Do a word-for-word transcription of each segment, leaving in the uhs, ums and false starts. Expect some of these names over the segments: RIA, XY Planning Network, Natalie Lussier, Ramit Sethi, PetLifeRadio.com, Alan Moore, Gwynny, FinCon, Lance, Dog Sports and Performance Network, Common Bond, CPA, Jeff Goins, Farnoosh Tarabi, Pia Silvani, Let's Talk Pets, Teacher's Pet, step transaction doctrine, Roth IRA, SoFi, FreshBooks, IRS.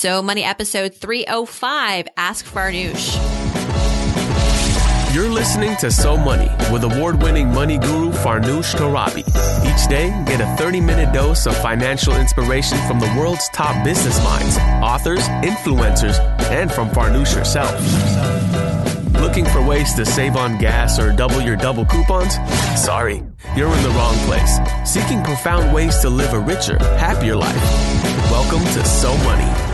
So Money episode three oh five, Ask Farnoosh. You're listening to So Money with award-winning money guru Farnoosh Tarabi. Each day, get a thirty-minute dose of financial inspiration from the world's top business minds, authors, influencers, and from Farnoosh herself. Looking for ways to save on gas or double your double coupons? Sorry, you're in the wrong place. Seeking profound ways to live a richer, happier life. Welcome to So Money.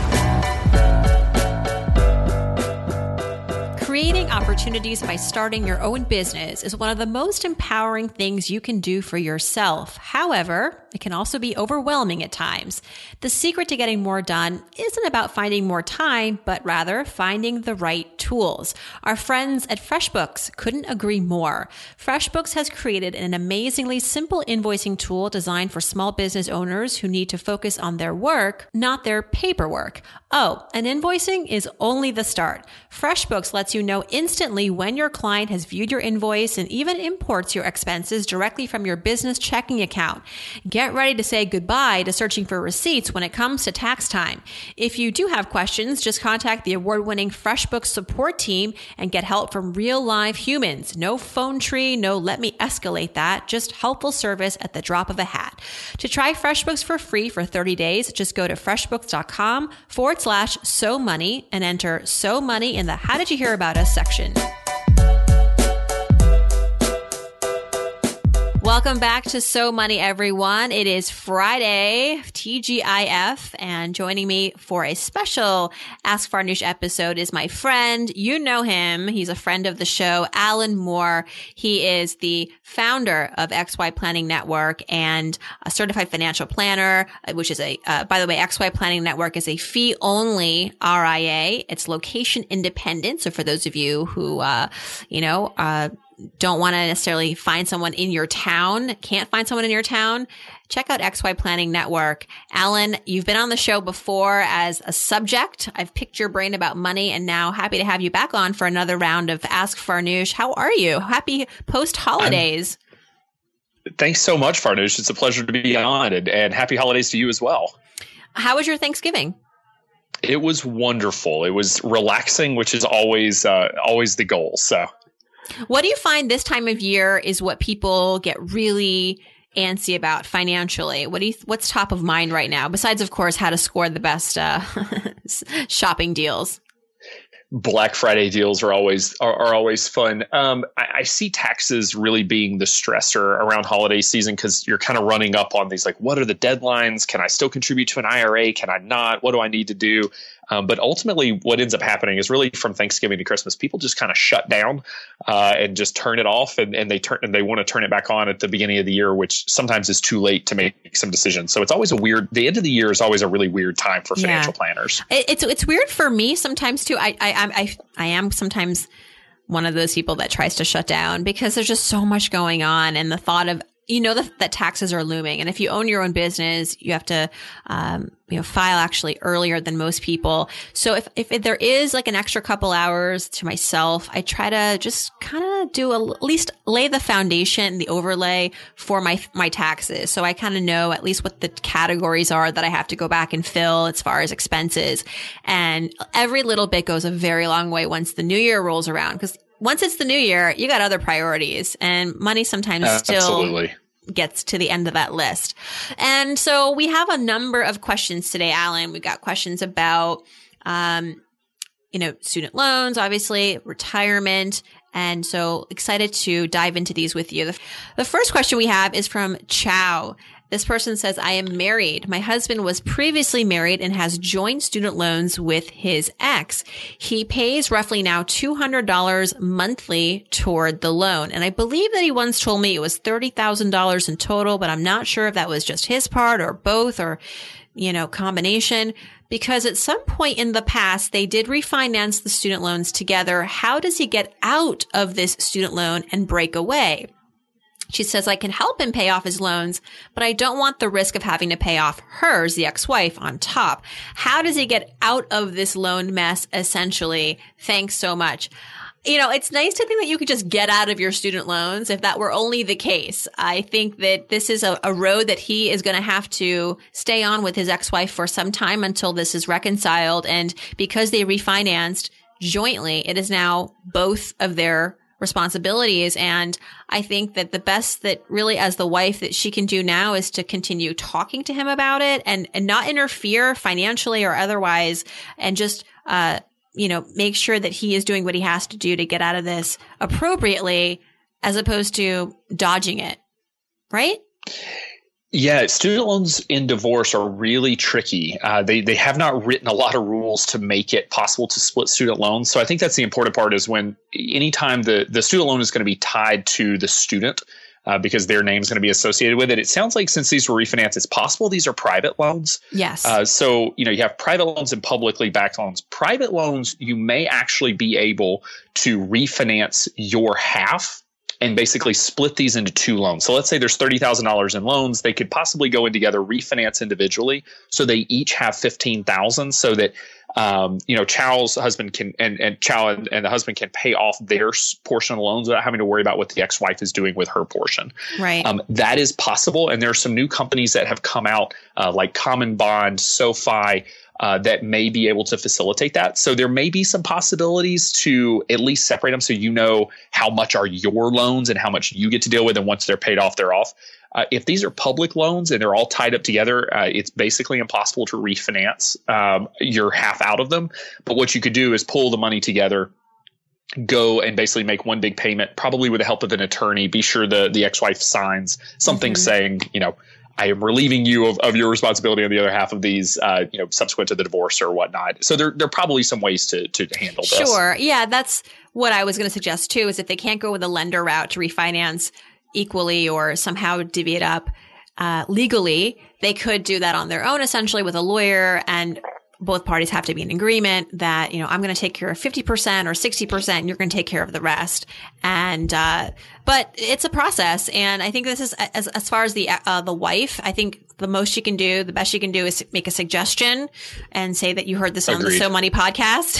Creating opportunities by starting your own business is one of the most empowering things you can do for yourself. However, it can also be overwhelming at times. The secret to getting more done isn't about finding more time, but rather finding the right tools. Our friends at FreshBooks couldn't agree more. FreshBooks has created an amazingly simple invoicing tool designed for small business owners who need to focus on their work, not their paperwork. Oh, and invoicing is only the start. FreshBooks lets you know instantly when your client has viewed your invoice and even imports your expenses directly from your business checking account. Get Get ready to say goodbye to searching for receipts when it comes to tax time. If you do have questions, just contact the award-winning FreshBooks support team and get help from real live humans. No phone tree, no let me escalate that, just helpful service at the drop of a hat. To try FreshBooks for free for thirty days, just go to freshbooks.com forward slash so money and enter so money in the how did you hear about us section. Welcome back to So Money, everyone. It is Friday, T G I F, and joining me for a special Ask Farnoosh episode is my friend. You know him. He's a friend of the show, Alan Moore. He is the founder of X Y Planning Network and a certified financial planner, which is a, uh, by the way, X Y Planning Network is a fee-only R I A. It's location independent. So for those of you who, uh, you know, uh, don't want to necessarily find someone in your town, can't find someone in your town, check out X Y Planning Network. Alan, you've been on the show before as a subject. I've picked your brain about money, and now happy to have you back on for another round of Ask Farnoosh. How are you? Happy post-holidays. I'm, thanks so much, Farnoosh. It's a pleasure to be on, and, and happy holidays to you as well. How was your Thanksgiving? It was wonderful. It was relaxing, which is always uh, always the goal, so... What do you find this time of year is what people get really antsy about financially? What do you, what's top of mind right now? Besides, of course, how to score the best uh, shopping deals. Black Friday deals are always are, are always fun. Um, I, I see taxes really being the stressor around holiday season because you're kind of running up on these like, what are the deadlines? Can I still contribute to an I R A? Can I not? What do I need to do? Um, but ultimately, what ends up happening is really from Thanksgiving to Christmas, people just kind of shut down uh, and just turn it off, and, and they turn and they want to turn it back on at the beginning of the year, which sometimes is too late to make some decisions. So it's always a weird. The end of the year is always a really weird time for financial yeah. planners. It, it's it's weird for me sometimes too. I I I I am sometimes one of those people that tries to shut down because there's just so much going on, and the thought of you know that, that taxes are looming, and if you own your own business, you have to. Um, you know, file actually earlier than most people. So if, if there is like an extra couple hours to myself, I try to just kind of do a, at least lay the foundation, the overlay for my, my taxes. So I kind of know at least what the categories are that I have to go back and fill as far as expenses. And every little bit goes a very long way once the new year rolls around. Cause once it's the new year, you got other priorities and money sometimes uh, still. Absolutely. Gets to the end of that list. And so we have a number of questions today, Alan. We've got questions about, um, you know, student loans, obviously, retirement. And so excited to dive into these with you. The, the first question we have is from Chow. This person says, I am married. My husband was previously married and has joint student loans with his ex. He pays roughly now two hundred dollars monthly toward the loan. And I believe that he once told me it was thirty thousand dollars in total, but I'm not sure if that was just his part or both or, you know, combination. Because at some point in the past, they did refinance the student loans together. How does he get out of this student loan and break away? She says, I can help him pay off his loans, but I don't want the risk of having to pay off hers, the ex-wife, on top. How does he get out of this loan mess, essentially? Thanks so much. you know, it's nice to think that you could just get out of your student loans if that were only the case. I think that this is a, a road that he is going to have to stay on with his ex-wife for some time until this is reconciled. And because they refinanced jointly, it is now both of their responsibilities. And I think that the best that really as the wife that she can do now is to continue talking to him about it and, and not interfere financially or otherwise, and just, uh, you know, make sure that he is doing what he has to do to get out of this appropriately, as opposed to dodging it, right? Yeah, student loans in divorce are really tricky. Uh, they they have not written a lot of rules to make it possible to split student loans. So I think that's the important part, is when anytime the, the student loan is going to be tied to the student, uh, because their name is going to be associated with it. It sounds like since these were refinanced, it's possible these are private loans. Yes. Uh, so, you know, you have private loans and publicly backed loans. Private loans, you may actually be able to refinance your half and basically split these into two loans. So let's say there's thirty thousand dollars in loans. They could possibly go in together, refinance individually, so they each have fifteen thousand dollars, so that Um, you know, Chow's husband can and, and Chow and, and the husband can pay off their portion of the loans without having to worry about what the ex-wife is doing with her portion. Right. Um, that is possible. And there are some new companies that have come out, uh, like Common Bond, SoFi, uh, that may be able to facilitate that. So there may be some possibilities to at least separate them, so you know how much are your loans and how much you get to deal with. And once they're paid off, they're off. Uh, if these are public loans and they're all tied up together, uh, it's basically impossible to refinance um, your half out of them. But what you could do is pull the money together, go and basically make one big payment, probably with the help of an attorney. Be sure the, the ex-wife signs something mm-hmm. saying, you know, I am relieving you of, of your responsibility on the other half of these, uh, you know, subsequent to the divorce or whatnot. So there, there are probably some ways to to handle this. Sure. Yeah, that's what I was going to suggest, too, is if they can't go with a lender route to refinance equally or somehow divvy it up uh, legally, they could do that on their own, essentially with a lawyer, and both parties have to be in agreement that, you know, I'm going to take care of fifty percent or sixty percent and you're going to take care of the rest. And, uh, but it's a process. And I think this is, as, as far as the, uh, the wife, I think the most she can do, the best she can do is make a suggestion and say that you heard this Agreed. on the So Money podcast.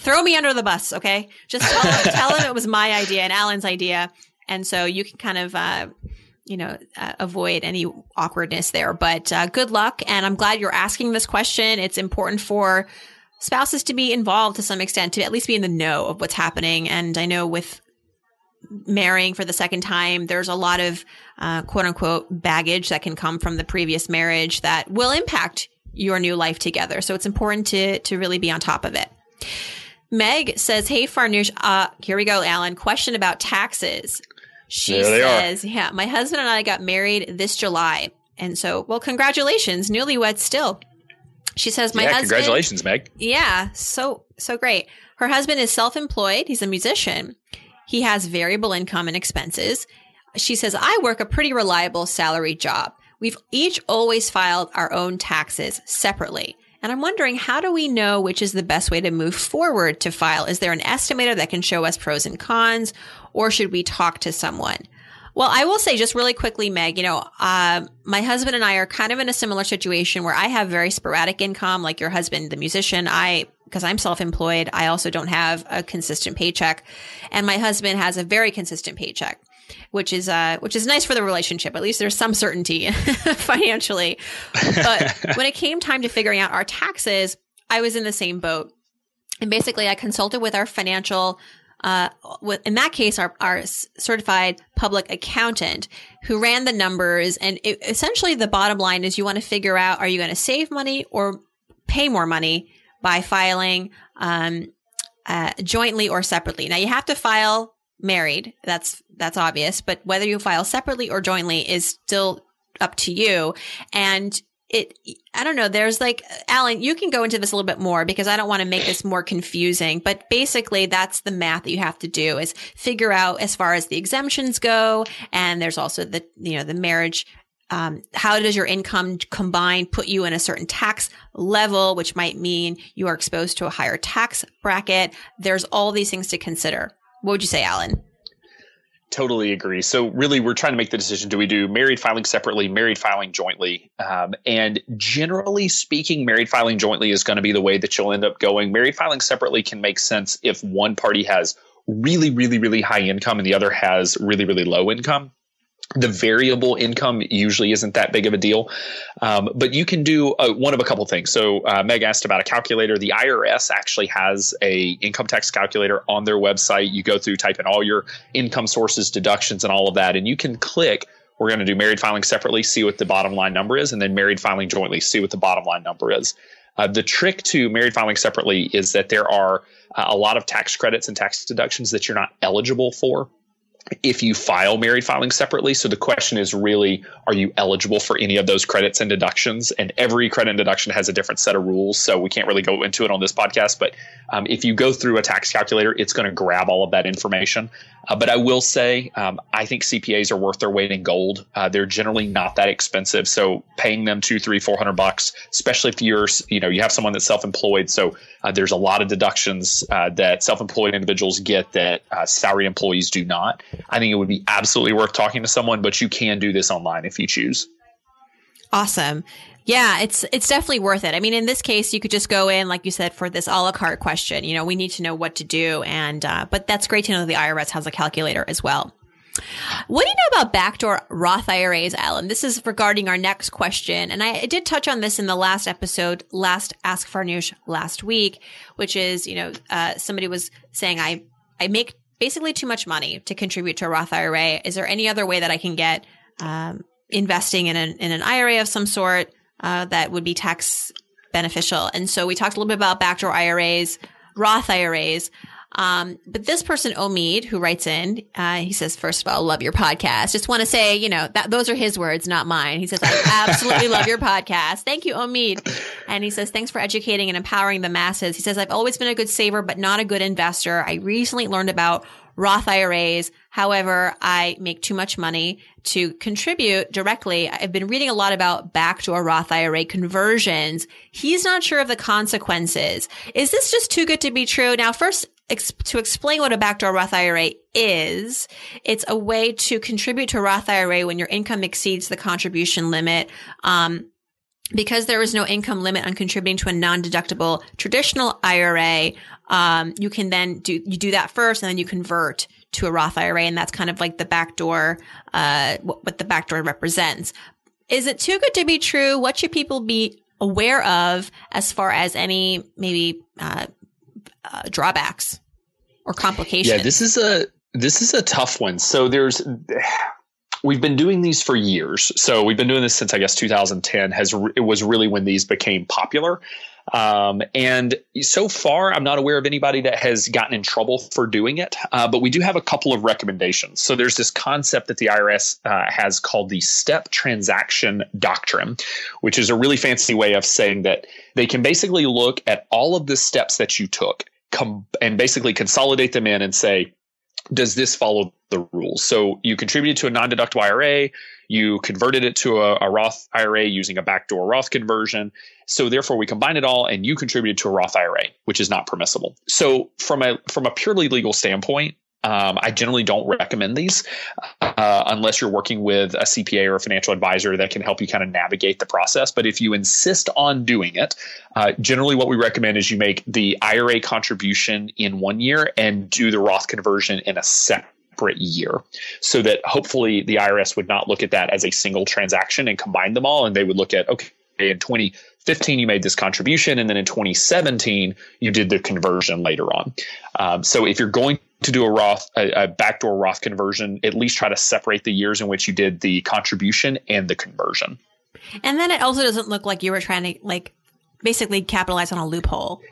Throw me under the bus. Okay. Just tell him, tell him it was my idea and Alan's idea. And so you can kind of, uh, you know, uh, avoid any awkwardness there. But uh, good luck. And I'm glad you're asking this question. It's important for spouses to be involved to some extent, to at least be in the know of what's happening. And I know with marrying for the second time, there's a lot of uh, quote unquote baggage that can come from the previous marriage that will impact your new life together. So it's important to to really be on top of it. Meg says, hey, Farnoosh, uh, here we go, Alan. Question about taxes. She says, are. yeah, my husband and I got married this July. And so, well, congratulations, newlyweds still. She says, my yeah, husband. Congratulations, Meg. Yeah, so, so great. Her husband is self-employed. He's a musician. He has variable income and expenses. She says, I work a pretty reliable salary job. We've each always filed our own taxes separately. And I'm wondering, how do we know which is the best way to move forward to file? Is there an estimator that can show us pros and cons, or should we talk to someone? Well, I will say just really quickly, Meg, you know, uh, my husband and I are kind of in a similar situation where I have very sporadic income, like your husband, the musician. I, because I'm self-employed, I also don't have a consistent paycheck. And my husband has a very consistent paycheck, which is uh, which is nice for the relationship. At least there's some certainty financially. But when it came time to figuring out our taxes, I was in the same boat. And basically, I consulted with our financial, uh, with, in that case, our, our certified public accountant, who ran the numbers. And it, essentially, the bottom line is you want to figure out, are you going to save money or pay more money by filing um, uh, jointly or separately? Now, you have to file married. That's, that's obvious, but whether you file separately or jointly is still up to you. And it, I don't know, there's like, Alan, you can go into this a little bit more because I don't want to make this more confusing, but basically that's the math that you have to do, is figure out as far as the exemptions go. And there's also the, you know, the marriage, um, how does your income combined put you in a certain tax level, which might mean you are exposed to a higher tax bracket. There's all these things to consider. What would you say, Alan? Totally agree. So really, we're trying to make the decision. Do we do married filing separately, married filing jointly? Um, and generally speaking, married filing jointly is going to be the way that you'll end up going. Married filing separately can make sense if one party has really, really, really high income and the other has really, really low income. The variable income usually isn't that big of a deal, um, but you can do uh, one of a couple things. So uh, Meg asked about a calculator. The I R S actually has a income tax calculator on their website. You go through, type in all your income sources, deductions, and all of that, and you can click. We're going to do married filing separately, see what the bottom line number is, and then married filing jointly, see what the bottom line number is. Uh, the trick to married filing separately is that there are uh, a lot of tax credits and tax deductions that you're not eligible for if you file married filing separately. So the question is really, are you eligible for any of those credits and deductions? And every credit and deduction has a different set of rules, so we can't really go into it on this podcast. But um, if you go through a tax calculator, it's going to grab all of that information. Uh, but I will say, um, I think C P As are worth their weight in gold. Uh, they're generally not that expensive, so paying them two, three, four hundred bucks, especially if you're, you know, you have someone that's self-employed. So uh, there's a lot of deductions uh, that self-employed individuals get that uh, salary employees do not. I think it would be absolutely worth talking to someone, but you can do this online if you choose. Awesome. Yeah, it's it's definitely worth it. I mean, in this case, you could just go in, like you said, for this a la carte question. You know, we need to know what to do. And uh, but that's great to know the I R S has a calculator as well. What do you know about backdoor Roth I R As, Alan? This is regarding our next question. And I did touch on this in the last episode, last Ask Farnoosh last week, which is, you know, uh, somebody was saying, I, I make basically too much money to contribute to a Roth I R A. Is there any other way that I can get um, investing in an, in an I R A of some sort uh, that would be tax beneficial? And so we talked a little bit about backdoor I R As, Roth I R As. Um, but this person, Omid, who writes in, uh, he says, first of all, love your podcast. Just want to say, you know, that those are his words, not mine. He says, I absolutely love your podcast. Thank you, Omid. And he says, thanks for educating and empowering the masses. He says, I've always been a good saver, but not a good investor. I recently learned about Roth I R As. However, I make too much money to contribute directly. I've been reading a lot about backdoor Roth I R A conversions. He's not sure of the consequences. Is this just too good to be true? Now, first, to explain what a backdoor Roth I R A is, it's a way to contribute to a Roth I R A when your income exceeds the contribution limit. Um, because there is no income limit on contributing to a non-deductible traditional I R A, um, you can then do, you do that first and then you convert to a Roth I R A. And that's kind of like the backdoor, uh, what the backdoor represents. Is it too good to be true? What should people be aware of as far as any maybe, uh, Uh, drawbacks or complications? Yeah, this is a this is a tough one. So there's we've been doing these for years. So we've been doing this since I guess two thousand ten has it was really when these became popular. Um, and so far, I'm not aware of anybody that has gotten in trouble for doing it. Uh, but we do have a couple of recommendations. So there's this concept that the I R S uh, has called the step transaction doctrine, which is a really fancy way of saying that they can basically look at all of the steps that you took Com- and basically consolidate them in and say, does this follow the rules? So you contributed to a non-deductible I R A, you converted it to a, a Roth I R A using a backdoor Roth conversion. So therefore, we combine it all and you contributed to a Roth I R A, which is not permissible. So from a from a purely legal standpoint, um, I generally don't recommend these uh, unless you're working with a C P A or a financial advisor that can help you kind of navigate the process. But if you insist on doing it, uh, generally what we recommend is you make the I R A contribution in one year and do the Roth conversion in a separate year, so that hopefully the I R S would not look at that as a single transaction and combine them all. And they would look at, okay, in twenty fifteen, you made this contribution. And then in twenty seventeen, you did the conversion later on. Um, so if you're going to do a Roth, a, a backdoor Roth conversion, at least try to separate the years in which you did the contribution and the conversion. And then it also doesn't look like you were trying to like basically capitalize on a loophole.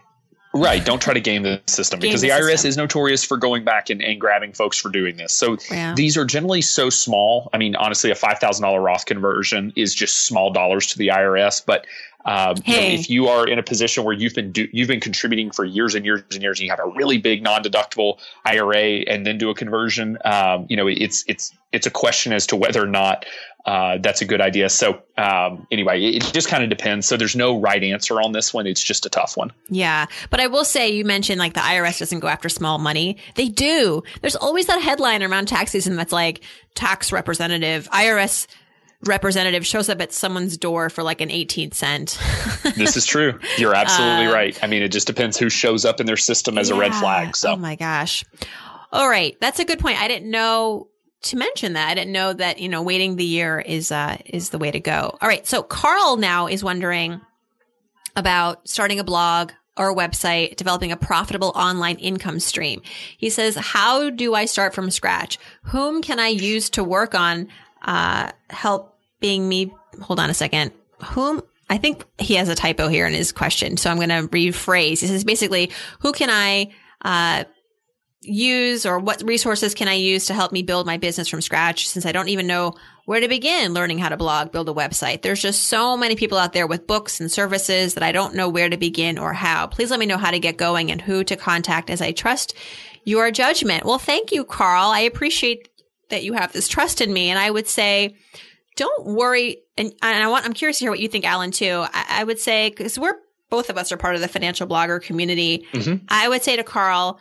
Right. Don't try to game the system game because the, the I R S system is notorious for going back and, and grabbing folks for doing this. So yeah. These are generally so small. I mean, honestly, a five thousand dollars Roth conversion is just small dollars to the I R S. But um, hey. you know, if you are in a position where you've been do, you've been contributing for years and years and years, and you have a really big non-deductible I R A and then do a conversion, um, you know, it's it's it's a question as to whether or not Uh, that's a good idea. So um, anyway, it, it just kind of depends. So there's no right answer on this one. It's just a tough one. Yeah. But I will say, you mentioned like the I R S doesn't go after small money. They do. There's always that headline around tax season that's like tax representative, I R S representative shows up at someone's door for like an eighteen cent. This is true. You're absolutely uh, right. I mean, it just depends who shows up in their system as yeah, a red flag. So. Oh my gosh. All right. That's a good point. I didn't know to mention that. I didn't know that, you know, waiting the year is uh, is the way to go. All right. So Carl now is wondering about starting a blog or a website, developing a profitable online income stream. He says, how do I start from scratch? Whom can I use to work on uh, helping me? Hold on a second. Whom? I think he has a typo here in his question. So I'm going to rephrase. He says, basically, who can I uh, use or what resources can I use to help me build my business from scratch, since I don't even know where to begin learning how to blog, build a website? There's just so many people out there with books and services that I don't know where to begin or how. Please let me know how to get going and who to contact, as I trust your judgment. Well, thank you, Carl. I appreciate that you have this trust in me. And I would say, don't worry. And, and I want, I'm curious to hear what you think, Alan, too. I, I would say, because we're both of us are part of the financial blogger community. Mm-hmm. I would say to Carl,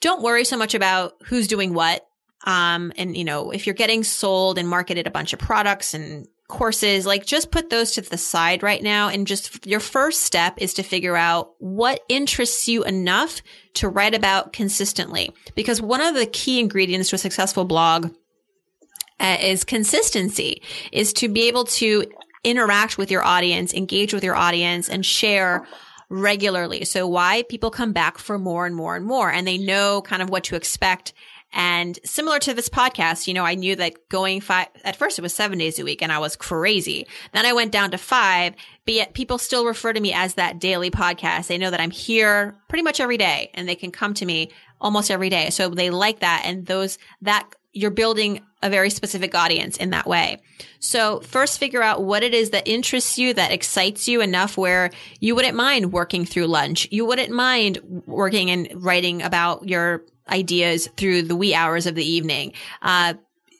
don't worry so much about who's doing what. Um, and, you know, if you're getting sold and marketed a bunch of products and courses, like just put those to the side right now. And just your first step is to figure out what interests you enough to write about consistently. Because one of the key ingredients to a successful blog Uh, is consistency, is to be able to interact with your audience, engage with your audience, and share regularly. So why people come back for more and more and more, and they know kind of what to expect. And similar to this podcast, you know, I knew that going five, at first it was seven days a week and I was crazy. Then I went down to five, but yet people still refer to me as that daily podcast. They know that I'm here pretty much every day and they can come to me almost every day. So they like that. And those, that you're building a very specific audience in that way. So first figure out what it is that interests you, that excites you enough where you wouldn't mind working through lunch. You wouldn't mind working and writing about your ideas through the wee hours of the evening. Uh,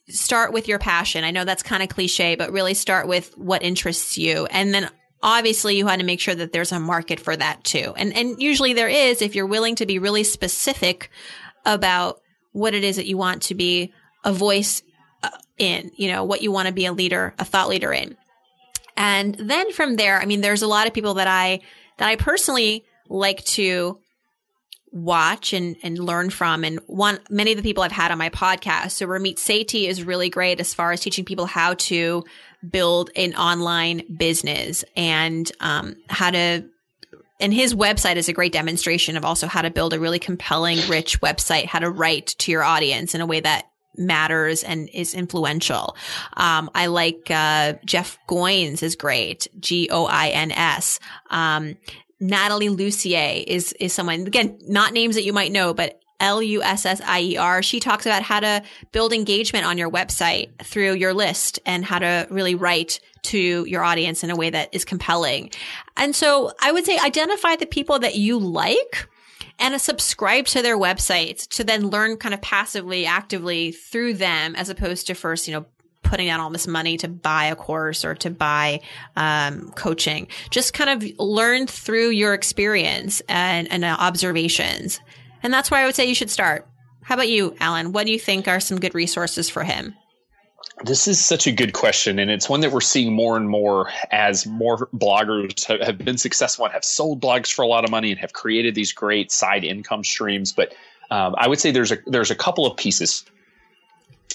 start with your passion. I know that's kind of cliche, but really start with what interests you. And then obviously you want to make sure that there's a market for that too. And, and usually there is, if you're willing to be really specific about what it is that you want to be a voice in, you know, what you want to be a leader, a thought leader in. And then from there, I mean, there's a lot of people that I, that I personally like to watch and, and learn from. And one, many of the people I've had on my podcast. So Ramit Sethi is really great as far as teaching people how to build an online business and um, how to, and his website is a great demonstration of also how to build a really compelling, rich website, how to write to your audience in a way that matters and is influential. Um, I like, uh, Jeff Goins is great. G O I N S. Um, Natalie Lussier is, is someone, again, not names that you might know, but L U S S I E R. She talks about how to build engagement on your website through your list and how to really write to your audience in a way that is compelling. And so I would say identify the people that you like and subscribe to their websites to then learn kind of passively, actively through them, as opposed to first, you know, putting down all this money to buy a course or to buy um, coaching. Just kind of learn through your experience and, and observations. And that's where I would say you should start. How about you, Alan? What do you think are some good resources for him? This is such a good question, and it's one that we're seeing more and more as more bloggers have been successful and have sold blogs for a lot of money and have created these great side income streams. But um, I would say there's a there's a couple of pieces.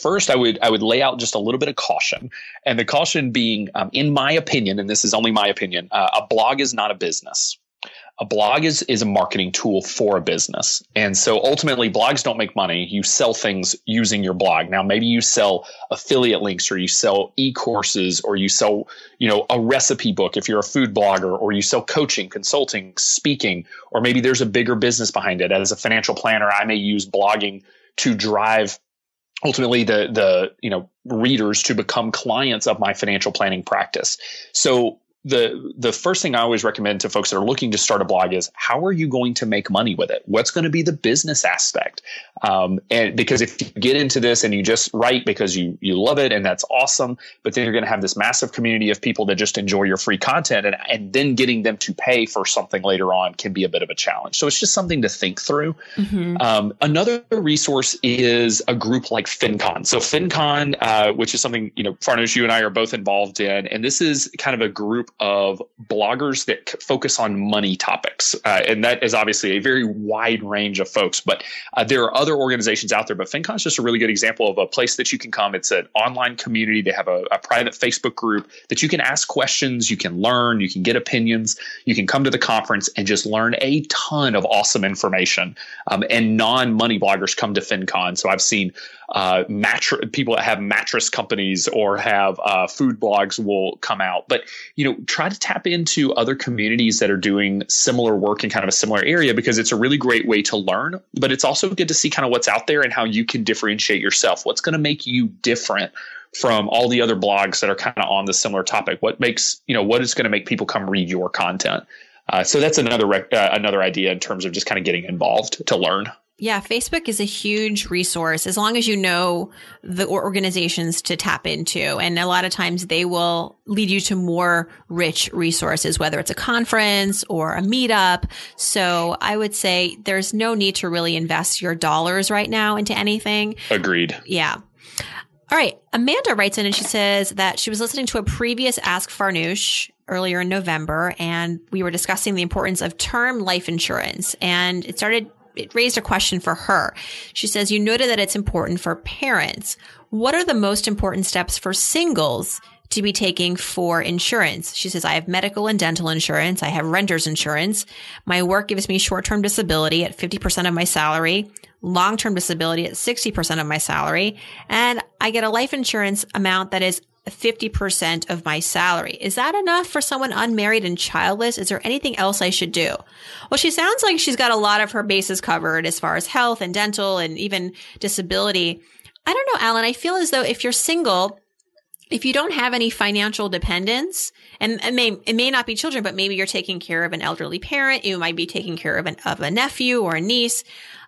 First, I would I would lay out just a little bit of caution, and the caution being, um, in my opinion, and this is only my opinion, uh, a blog is not a business. A blog is, is a marketing tool for a business. And so ultimately, blogs don't make money. You sell things using your blog. Now, maybe you sell affiliate links, or you sell e-courses, or you sell, you know, a recipe book if you're a food blogger, or you sell coaching, consulting, speaking, or maybe there's a bigger business behind it. As a financial planner, I may use blogging to drive ultimately the the you know readers to become clients of my financial planning practice. So The the first thing I always recommend to folks that are looking to start a blog is, how are you going to make money with it? What's going to be the business aspect? Um, and because if you get into this and you just write because you you love it and that's awesome, but then you're going to have this massive community of people that just enjoy your free content, and, and then getting them to pay for something later on can be a bit of a challenge. So it's just something to think through. Mm-hmm. Um, another resource is a group like FinCon. So FinCon, uh, which is something, you know, Farnoosh, you and I are both involved in, and this is kind of a group of bloggers that focus on money topics. Uh, and that is obviously a very wide range of folks, but uh, there are other organizations out there, but FinCon is just a really good example of a place that you can come. It's an online community. They have a, a private Facebook group that you can ask questions, you can learn, you can get opinions, you can come to the conference and just learn a ton of awesome information. Um, and non-money bloggers come to FinCon. So I've seen Uh, mattress people that have mattress companies or have uh, food blogs will come out, but you know, try to tap into other communities that are doing similar work in kind of a similar area, because it's a really great way to learn. But it's also good to see kind of what's out there and how you can differentiate yourself. What's going to make you different from all the other blogs that are kind of on the similar topic? What makes you know what is going to make people come read your content? Uh, so that's another rec- uh, another idea in terms of just kind of getting involved to learn. Yeah, Facebook is a huge resource as long as you know the organizations to tap into. And a lot of times they will lead you to more rich resources, whether it's a conference or a meetup. So I would say there's no need to really invest your dollars right now into anything. Agreed. Yeah. All right. Amanda writes in and she says that she was listening to a previous Ask Farnoosh earlier in November, and we were discussing the importance of term life insurance. And it started... It raised a question for her. She says, you noted that it's important for parents. What are the most important steps for singles to be taking for insurance? She says, I have medical and dental insurance. I have renter's insurance. My work gives me short-term disability at fifty percent of my salary, long-term disability at sixty percent of my salary, and I get a life insurance amount that is fifty percent of my salary. Is that enough for someone unmarried and childless? Is there anything else I should do? Well, she sounds like she's got a lot of her bases covered as far as health and dental and even disability. I don't know, Alan. I feel as though if you're single, if you don't have any financial dependence, and it may, it may not be children, but maybe you're taking care of an elderly parent, you might be taking care of, an, of a nephew or a niece.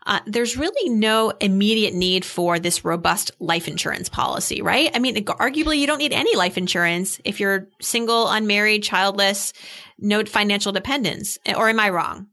Uh, there's really no immediate need for this robust life insurance policy, right? I mean, arguably, you don't need any life insurance if you're single, unmarried, childless, no financial dependence. Or am I wrong?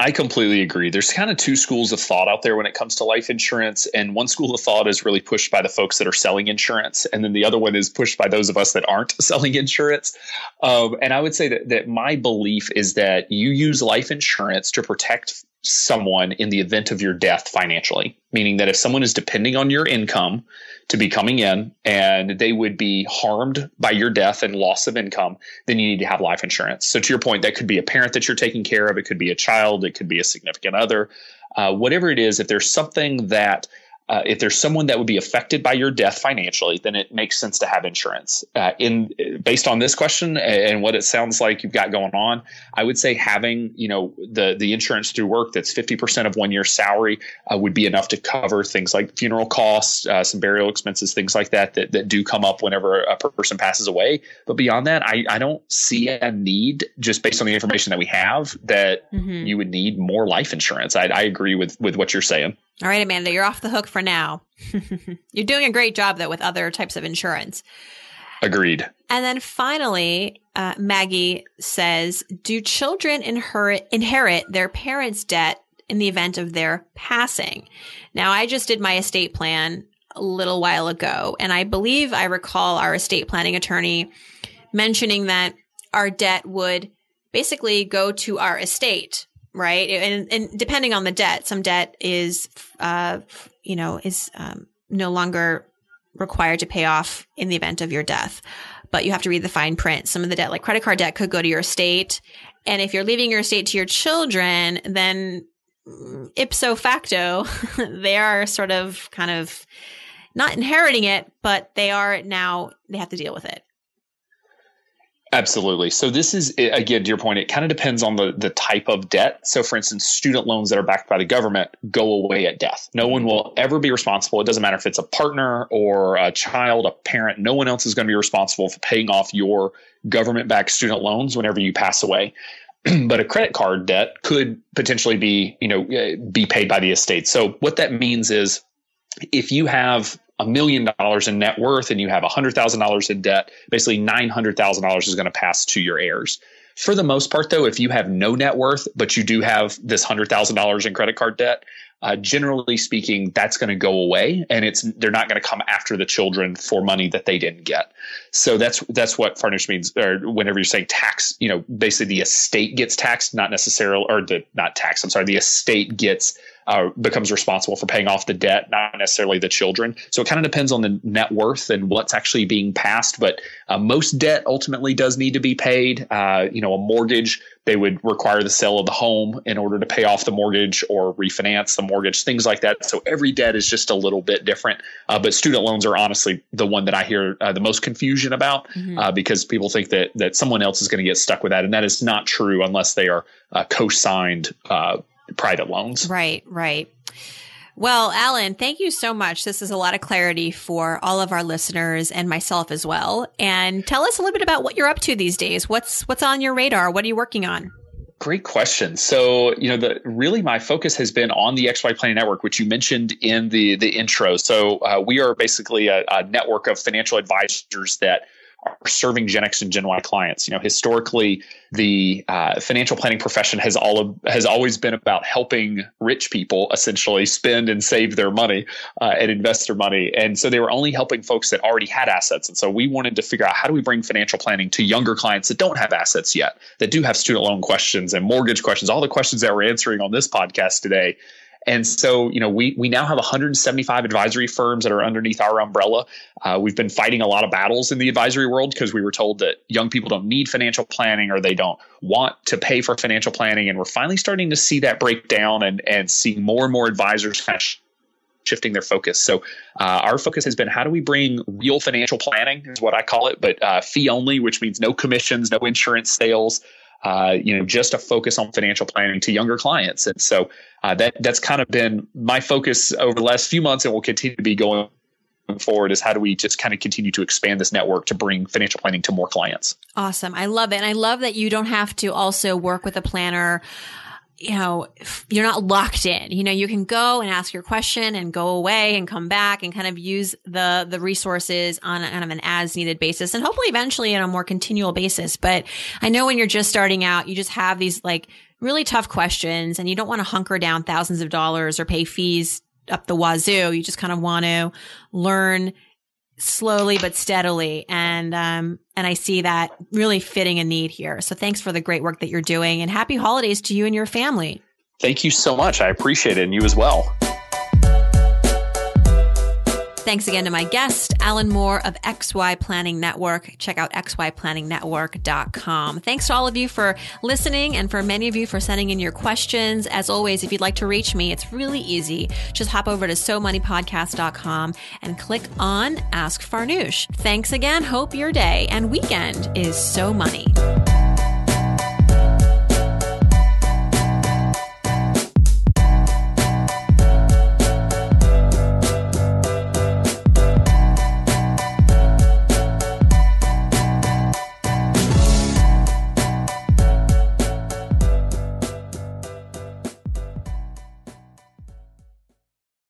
I completely agree. There's kind of two schools of thought out there when it comes to life insurance. And one school of thought is really pushed by the folks that are selling insurance. And then the other one is pushed by those of us that aren't selling insurance. Um, and I would say that, that my belief is that you use life insurance to protect someone in the event of your death financially, meaning that if someone is depending on your income to be coming in and they would be harmed by your death and loss of income, then you need to have life insurance. So to your point, that could be a parent that you're taking care of. It could be a child. It could be a significant other. Uh, whatever it is, if there's something that Uh, if there's someone that would be affected by your death financially, then it makes sense to have insurance. Uh, in based on this question and what it sounds like you've got going on, I would say having you know the the insurance through work that's fifty percent of one year's salary uh, would be enough to cover things like funeral costs, uh, some burial expenses, things like that, that that do come up whenever a person passes away. But beyond that, I, I don't see a need, just based on the information that we have, that mm-hmm. you would need more life insurance. I, I agree with with what you're saying. All right, Amanda, you're off the hook for now. You're doing a great job, though, with other types of insurance. Agreed. And then finally, uh, Maggie says, do children inherit, inherit their parents' debt in the event of their passing? Now, I just did my estate plan a little while ago, and I believe I recall our estate planning attorney mentioning that our debt would basically go to our estate. Right. And, and depending on the debt, some debt is, uh, you know, is um, no longer required to pay off in the event of your death. But you have to read the fine print. Some of the debt, like credit card debt, could go to your estate. And if you're leaving your estate to your children, then ipso facto, they are sort of kind of not inheriting it, but they are now, they have to deal with it. Absolutely. So this is, again, to your point, it kind of depends on the, the type of debt. So for instance, student loans that are backed by the government go away at death. No one will ever be responsible. It doesn't matter if it's a partner or a child, a parent. No one else is going to be responsible for paying off your government-backed student loans whenever you pass away. But a credit card debt could potentially be, you know, be paid by the estate. So what that means is if you have a million dollars in net worth and you have one hundred thousand dollars in debt, basically nine hundred thousand dollars is going to pass to your heirs. For the most part, though, if you have no net worth, but you do have this one hundred thousand dollars in credit card debt, Uh, generally speaking, that's going to go away, and it's they're not going to come after the children for money that they didn't get. So that's that's what Farnoosh means. Or whenever you're saying tax, you know, basically the estate gets taxed, not necessarily, or the not tax. I'm sorry, the estate gets uh, becomes responsible for paying off the debt, not necessarily the children. So it kind of depends on the net worth and what's actually being passed. But uh, most debt ultimately does need to be paid. Uh, you know, a mortgage. They would require the sale of the home in order to pay off the mortgage or refinance the mortgage, things like that. So every debt is just a little bit different. Uh, but student loans are honestly the one that I hear uh, the most confusion about, mm-hmm. uh, because people think that that someone else is going to get stuck with that. And that is not true unless they are uh, co-signed uh, private loans. Right, right. Well, Alan, thank you so much. This is a lot of clarity for all of our listeners and myself as well. And tell us a little bit about what you're up to these days. What's what's on your radar? What are you working on? Great question. So, you know, the really my focus has been on the X Y Planning Network, which you mentioned in the the intro. So uh, we are basically a, a network of financial advisors that are serving Gen X and Gen Y clients. You know, historically, the uh, financial planning profession has all of, has always been about helping rich people essentially spend and save their money uh, and invest their money. And so they were only helping folks that already had assets. And so we wanted to figure out, how do we bring financial planning to younger clients that don't have assets yet, that do have student loan questions and mortgage questions, all the questions that we're answering on this podcast today. And so, you know, we we now have one hundred seventy-five advisory firms that are underneath our umbrella. Uh, we've been fighting a lot of battles in the advisory world because we were told that young people don't need financial planning or they don't want to pay for financial planning. And we're finally starting to see that break down and, and see more and more advisors kind of shifting their focus. So uh, our focus has been, how do we bring real financial planning is what I call it, but uh, fee only, which means no commissions, no insurance sales. Uh, you know, just a focus on financial planning to younger clients. And so uh, that that's kind of been my focus over the last few months, and will continue to be going forward, is how do we just kind of continue to expand this network to bring financial planning to more clients. Awesome. I love it. And I love that you don't have to also work with a planner. You know, you're not locked in. You know, you can go and ask your question and go away and come back and kind of use the the resources on, on an as needed basis, and hopefully eventually on a more continual basis. But I know when you're just starting out, you just have these like really tough questions, and you don't want to hunker down thousands of dollars or pay fees up the wazoo. You just kind of want to learn slowly but steadily. And, um, and I see that really fitting a need here. So thanks for the great work that you're doing, and happy holidays to you and your family. Thank you so much. I appreciate it. And you as well. Thanks again to my guest, Alan Moore of X Y Planning Network. Check out x y planning network dot com. Thanks to all of you for listening, and for many of you for sending in your questions. As always, if you'd like to reach me, it's really easy. Just hop over to so money podcast dot com and click on Ask Farnoosh. Thanks again. Hope your day and weekend is so money.